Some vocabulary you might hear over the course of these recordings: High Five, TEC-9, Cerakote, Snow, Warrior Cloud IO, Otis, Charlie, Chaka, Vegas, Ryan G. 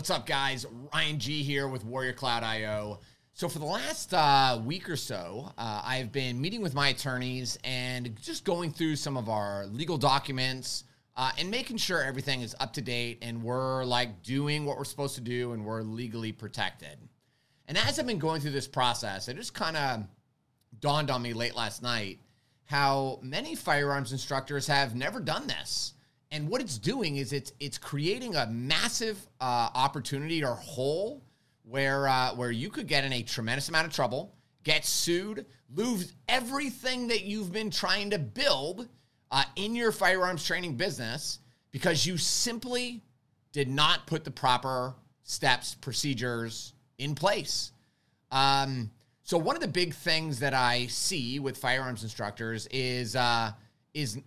What's up, guys? Ryan G here with Warrior Cloud IO. So for the last week or so, I've been meeting with my attorneys and just going through some of our legal documents and making sure everything is up to date and we're like doing what we're supposed to do and we're legally protected. And as I've been going through this process, it just kind of dawned on me late last night how many firearms instructors have never done this. And what it's doing is it's creating a massive opportunity or hole where you could get in a tremendous amount of trouble, get sued, lose everything that you've been trying to build in your firearms training business because you simply did not put the proper steps, procedures in place. So one of the big things that I see with firearms instructors is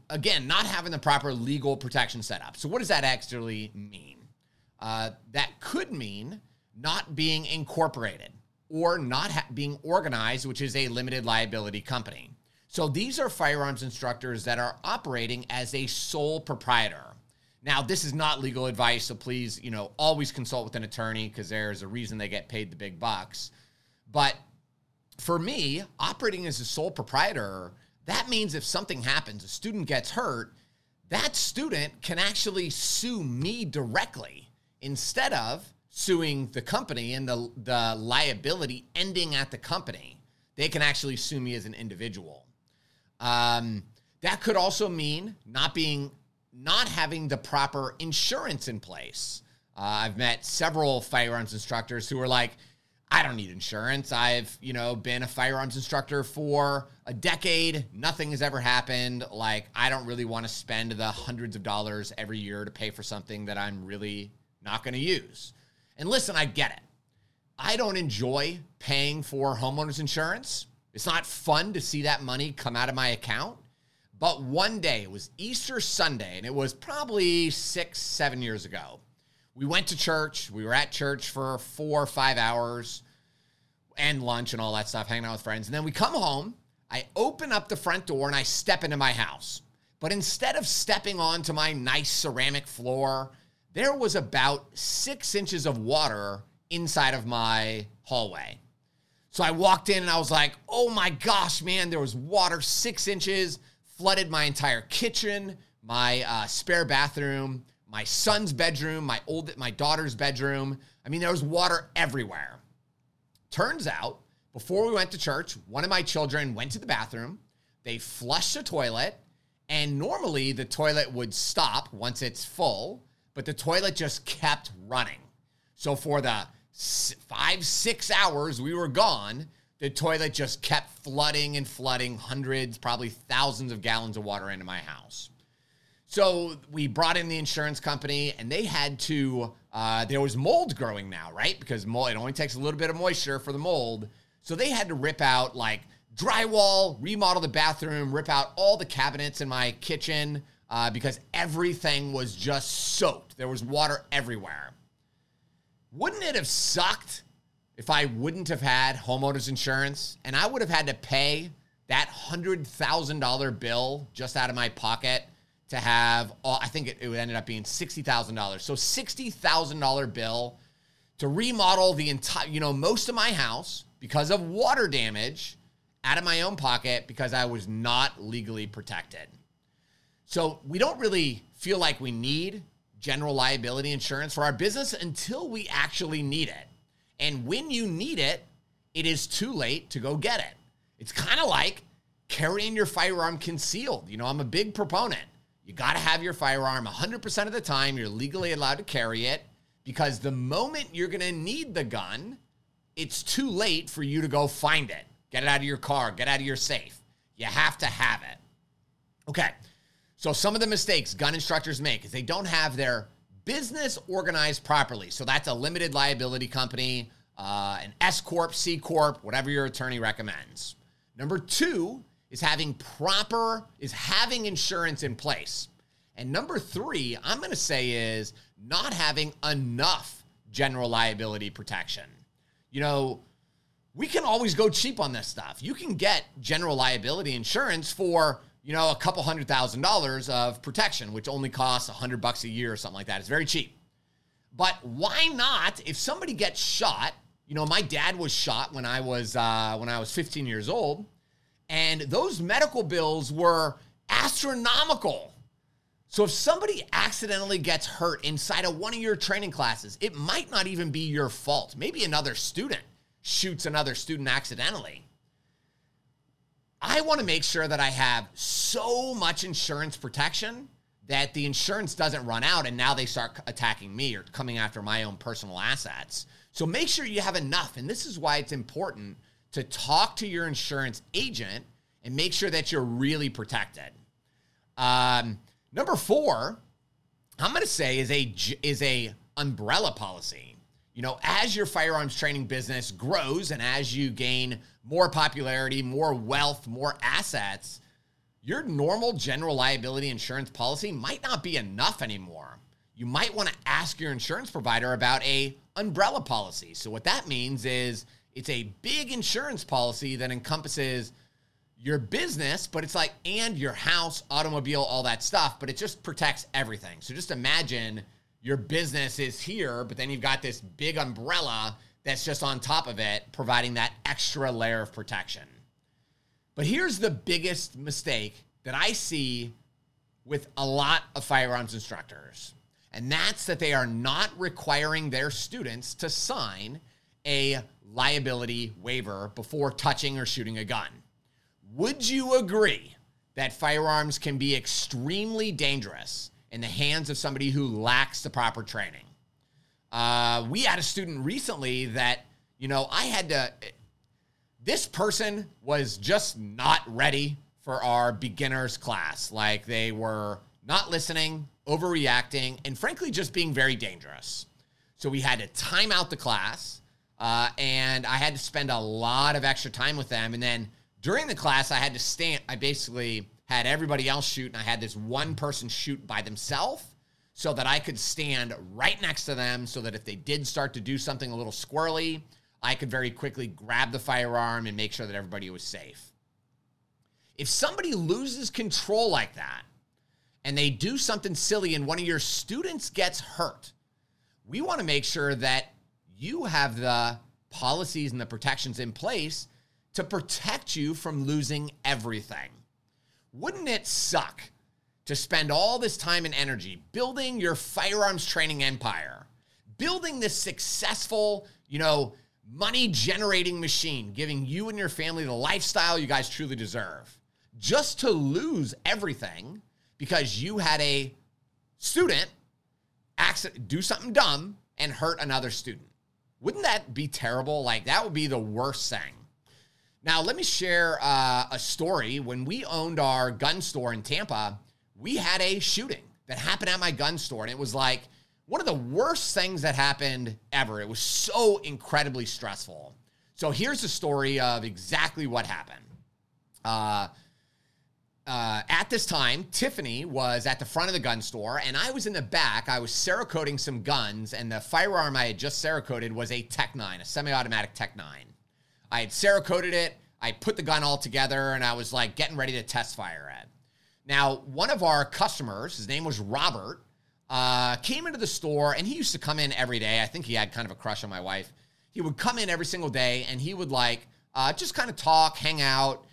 again, not having the proper legal protection set up. So what does that actually mean? That could mean not being incorporated or not being organized, which is a limited liability company. So these are firearms instructors that are operating as a sole proprietor. Now, this is not legal advice, so please, always consult with an attorney because there's a reason they get paid the big bucks. But for me, operating as a sole proprietor, that means if something happens, a student gets hurt, that student can actually sue me directly instead of suing the company and the liability ending at the company. They can actually sue me as an individual. That could also mean not having the proper insurance in place. I've met several firearms instructors who are like, I don't need insurance. I've, been a firearms instructor for a decade. Nothing has ever happened. Like, I don't really want to spend the hundreds of dollars every year to pay for something that I'm really not going to use. And listen, I get it. I don't enjoy paying for homeowners insurance. It's not fun to see that money come out of my account. But one day, it was Easter Sunday, and it was probably 6-7 years ago. We went to church. We were at church for 4 or 5 hours and lunch and all that stuff, hanging out with friends. And then we come home. I open up the front door and I step into my house. But instead of stepping onto my nice ceramic floor, there was about 6 inches of water inside of my hallway. So I walked in and I was like, oh my gosh, man, there was water 6 inches, flooded my entire kitchen, my spare bathroom, my son's bedroom, my daughter's bedroom. I mean, there was water everywhere. Turns out, before we went to church, one of my children went to the bathroom. They flushed the toilet, and normally the toilet would stop once it's full, but the toilet just kept running. So for the 5-6 hours we were gone, the toilet just kept flooding and flooding hundreds, probably thousands of gallons of water into my house. So we brought in the insurance company, and they had to, there was mold growing now, right? Because mold, it only takes a little bit of moisture for the mold. So they had to rip out, drywall, remodel the bathroom, rip out all the cabinets in my kitchen because everything was just soaked. There was water everywhere. Wouldn't it have sucked if I wouldn't have had homeowners insurance, and I would have had to pay that $100,000 bill just out of my pocket to have, I think it ended up being $60,000. So $60,000 bill to remodel the entire, most of my house because of water damage out of my own pocket because I was not legally protected. So we don't really feel like we need general liability insurance for our business until we actually need it. And when you need it, it is too late to go get it. It's kind of like carrying your firearm concealed. I'm a big proponent. You got to have your firearm 100% of the time. You're legally allowed to carry it because the moment you're going to need the gun, it's too late for you to go find it. Get it out of your car. Get out of your safe. You have to have it. Okay, so some of the mistakes gun instructors make is they don't have their business organized properly. So that's a limited liability company, an S Corp, C Corp, whatever your attorney recommends. Number two is having insurance in place. And number three, I'm going to say is not having enough general liability protection. We can always go cheap on this stuff. You can get general liability insurance for, a couple $100,000 of protection, which only costs $100 a year or something like that. It's very cheap. But why not? If somebody gets shot, you know, my dad was shot when I was 15 years old, and those medical bills were astronomical. So if somebody accidentally gets hurt inside of one of your training classes, it might not even be your fault. Maybe another student shoots another student accidentally. I want to make sure that I have so much insurance protection that the insurance doesn't run out and now they start attacking me or coming after my own personal assets. So make sure you have enough. And this is why it's important to talk to your insurance agent and make sure that you're really protected. Number four, I'm going to say is a umbrella policy. You know, as your firearms training business grows and as you gain more popularity, more wealth, more assets, your normal general liability insurance policy might not be enough anymore. You might want to ask your insurance provider about an umbrella policy. So what that means is it's a big insurance policy that encompasses your business, but it's like, and your house, automobile, all that stuff, but it just protects everything. So just imagine your business is here, but then you've got this big umbrella that's just on top of it, providing that extra layer of protection. But here's the biggest mistake that I see with a lot of firearms instructors, and that's that they are not requiring their students to sign a liability waiver before touching or shooting a gun. Would you agree that firearms can be extremely dangerous in the hands of somebody who lacks the proper training? We had a student recently that, you know, this person was just not ready for our beginners class. Like, they were not listening, overreacting, and frankly, just being very dangerous. So we had to time out the class, and I had to spend a lot of extra time with them. And then during the class, I basically had everybody else shoot, and I had this one person shoot by themselves so that I could stand right next to them so that if they did start to do something a little squirrely, I could very quickly grab the firearm and make sure that everybody was safe. If somebody loses control like that and they do something silly and one of your students gets hurt, we want to make sure that you have the policies and the protections in place to protect you from losing everything. Wouldn't it suck to spend all this time and energy building your firearms training empire, building this successful, you know, money-generating machine, giving you and your family the lifestyle you guys truly deserve, just to lose everything because you had a student do something dumb and hurt another student? Wouldn't that be terrible? Like, that would be the worst thing. Now, let me share a story. When we owned our gun store in Tampa, we had a shooting that happened at my gun store, and it was like one of the worst things that happened ever. It was so incredibly stressful. So here's the story of exactly what happened. At this time, Tiffany was at the front of the gun store, and I was in the back. I was Cerakoting some guns, and the firearm I had just Cerakoted was a TEC-9, a semi-automatic TEC-9. I had Cerakoted it. I put the gun all together, and I was like getting ready to test fire it. Now, one of our customers, his name was Robert, came into the store, and he used to come in every day. I think he had kind of a crush on my wife. He would come in every single day, and he would like just kind of talk, hang out.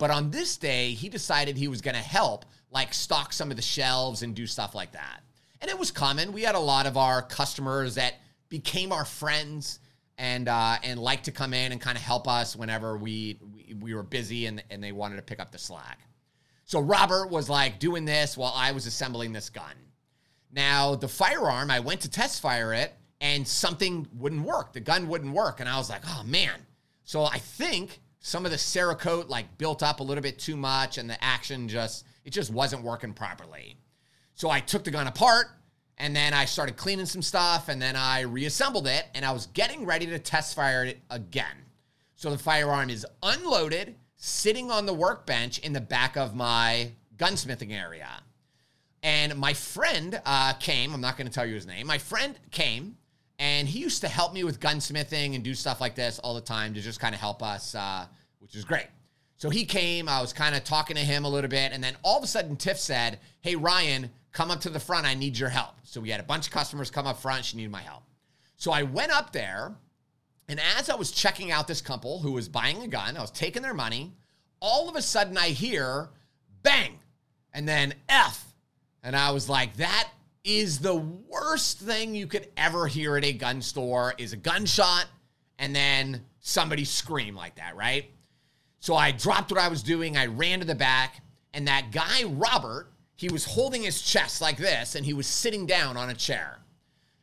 But on this day, he decided he was going to help, like, stock some of the shelves and do stuff like that. And it was common. We had a lot of our customers that became our friends and liked to come in and kind of help us whenever we were busy and they wanted to pick up the slack. So Robert was like doing this while I was assembling this gun. Now, the firearm, I went to test fire it, and something wouldn't work. The gun wouldn't work, and I was like, oh, man. So I think some of the Cerakote, like, built up a little bit too much, and the action just wasn't working properly. So I took the gun apart, and then I started cleaning some stuff, and then I reassembled it, and I was getting ready to test fire it again. So the firearm is unloaded, sitting on the workbench in the back of my gunsmithing area. And my friend came, I'm not going to tell you his name. My friend came, and he used to help me with gunsmithing and do stuff like this all the time to just kind of help us, which is great. So he came, I was kind of talking to him a little bit, and then all of a sudden Tiff said, hey, Ryan, come up to the front, I need your help. So we had a bunch of customers come up front, she needed my help. So I went up there, and as I was checking out this couple who was buying a gun, I was taking their money, all of a sudden I hear bang, and then F. And I was like, that is the worst thing you could ever hear at a gun store is a gunshot and then somebody scream like that, right? So I dropped what I was doing, I ran to the back, and that guy, Robert, he was holding his chest like this and he was sitting down on a chair.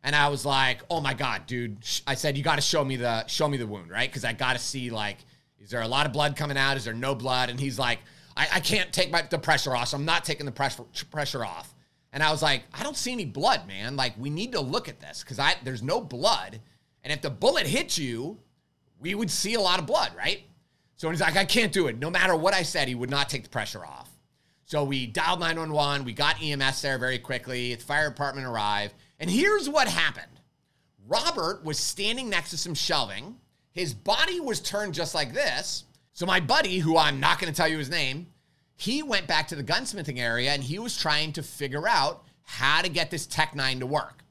And I was like, oh my God, dude. I said, you gotta show me the wound, right? Cause I gotta see, like, is there a lot of blood coming out? Is there no blood? And he's like, I can't take the pressure off, so I'm not taking the pressure off. And I was like, I don't see any blood, man. Like, we need to look at this because there's no blood. And if the bullet hit you, we would see a lot of blood, right? So he's like, I can't do it. No matter what I said, he would not take the pressure off. So we dialed 911. We got EMS there very quickly. The fire department arrived. And here's what happened. Robert was standing next to some shelving. His body was turned just like this. So my buddy, who I'm not going to tell you his name, he went back to the gunsmithing area and he was trying to figure out how to get this TEC-9 to work.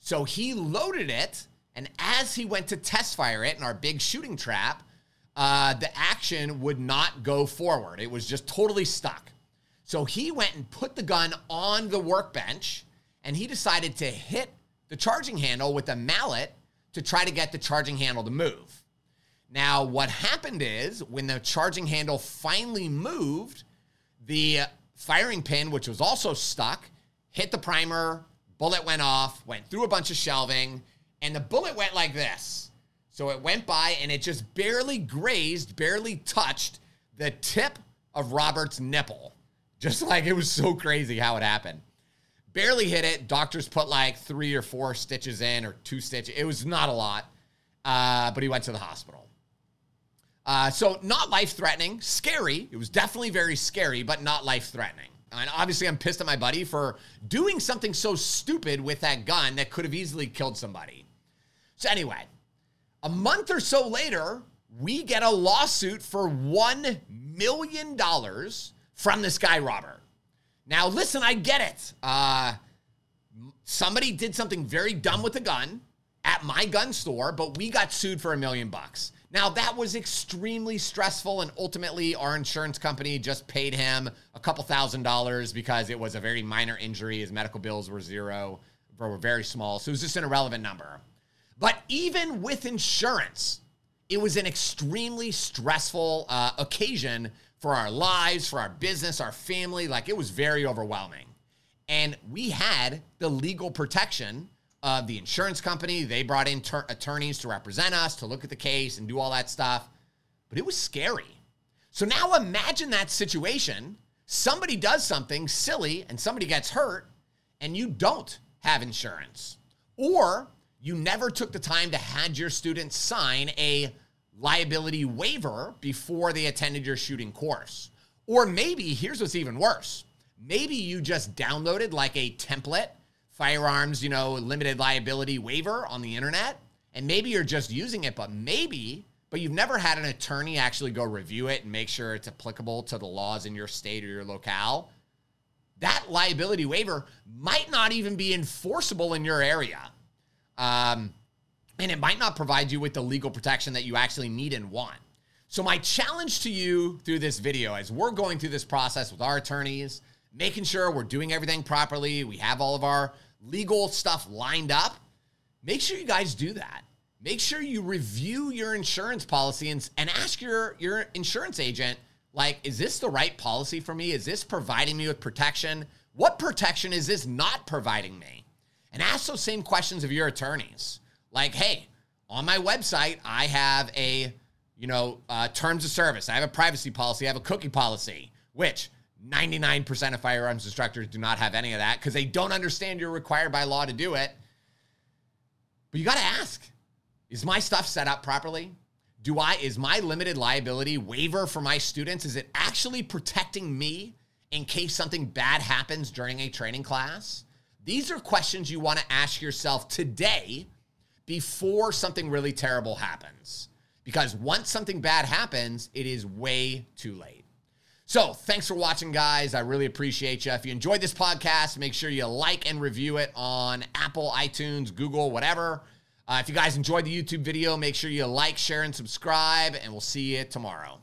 So he loaded it, and as he went to test fire it in our big shooting trap, the action would not go forward. It was just totally stuck. So he went and put the gun on the workbench, and he decided to hit the charging handle with a mallet to try to get the charging handle to move. Now, what happened is when the charging handle finally moved, the firing pin, which was also stuck, hit the primer, bullet went off, went through a bunch of shelving, and the bullet went like this. So it went by and it just barely grazed, barely touched the tip of Robert's nipple. Just like, it was so crazy how it happened. Barely hit it. Doctors put like 3 or 4 stitches in, or 2 stitches. It was not a lot, but he went to the hospital. So not life-threatening, scary. It was definitely very scary, but not life-threatening. And obviously I'm pissed at my buddy for doing something so stupid with that gun that could have easily killed somebody. So anyway, a month or so later, we get a lawsuit for $1 million from this guy, Robert. Now, listen, I get it. Somebody did something very dumb with a gun at my gun store, but we got sued for $1 million. Now, that was extremely stressful, and ultimately our insurance company just paid him a couple $1,000 because it was a very minor injury. His medical bills were zero, or were very small, so it was just an irrelevant number. But even with insurance, it was an extremely stressful occasion for our lives, for our business, our family. Like, it was very overwhelming. And we had the legal protection of the insurance company. They brought in attorneys to represent us, to look at the case and do all that stuff. But it was scary. So now imagine that situation. Somebody does something silly and somebody gets hurt and you don't have insurance. Or you never took the time to had your students sign a liability waiver before they attended your shooting course. Or maybe, here's what's even worse. Maybe you just downloaded like a template firearms, you know, limited liability waiver on the internet. And maybe you're just using it, but you've never had an attorney actually go review it and make sure it's applicable to the laws in your state or your locale. That liability waiver might not even be enforceable in your area. And it might not provide you with the legal protection that you actually need and want. So my challenge to you through this video, as we're going through this process with our attorneys, making sure we're doing everything properly, we have all of our legal stuff lined up. Make sure you guys do that. Make sure you review your insurance policy and ask your insurance agent, like, is this the right policy for me? Is this providing me with protection? What protection is this not providing me? And ask those same questions of your attorneys. Like, hey, on my website, I have a, terms of service. I have a privacy policy. I have a cookie policy, which 99% of firearms instructors do not have any of that because they don't understand you're required by law to do it. But you got to ask, is my stuff set up properly? Is my limited liability waiver for my students, is it actually protecting me in case something bad happens during a training class? These are questions you want to ask yourself today before something really terrible happens. Because once something bad happens, it is way too late. So thanks for watching, guys. I really appreciate you. If you enjoyed this podcast, make sure you like and review it on Apple, iTunes, Google, whatever. If you guys enjoyed the YouTube video, make sure you like, share, and subscribe, and we'll see you tomorrow.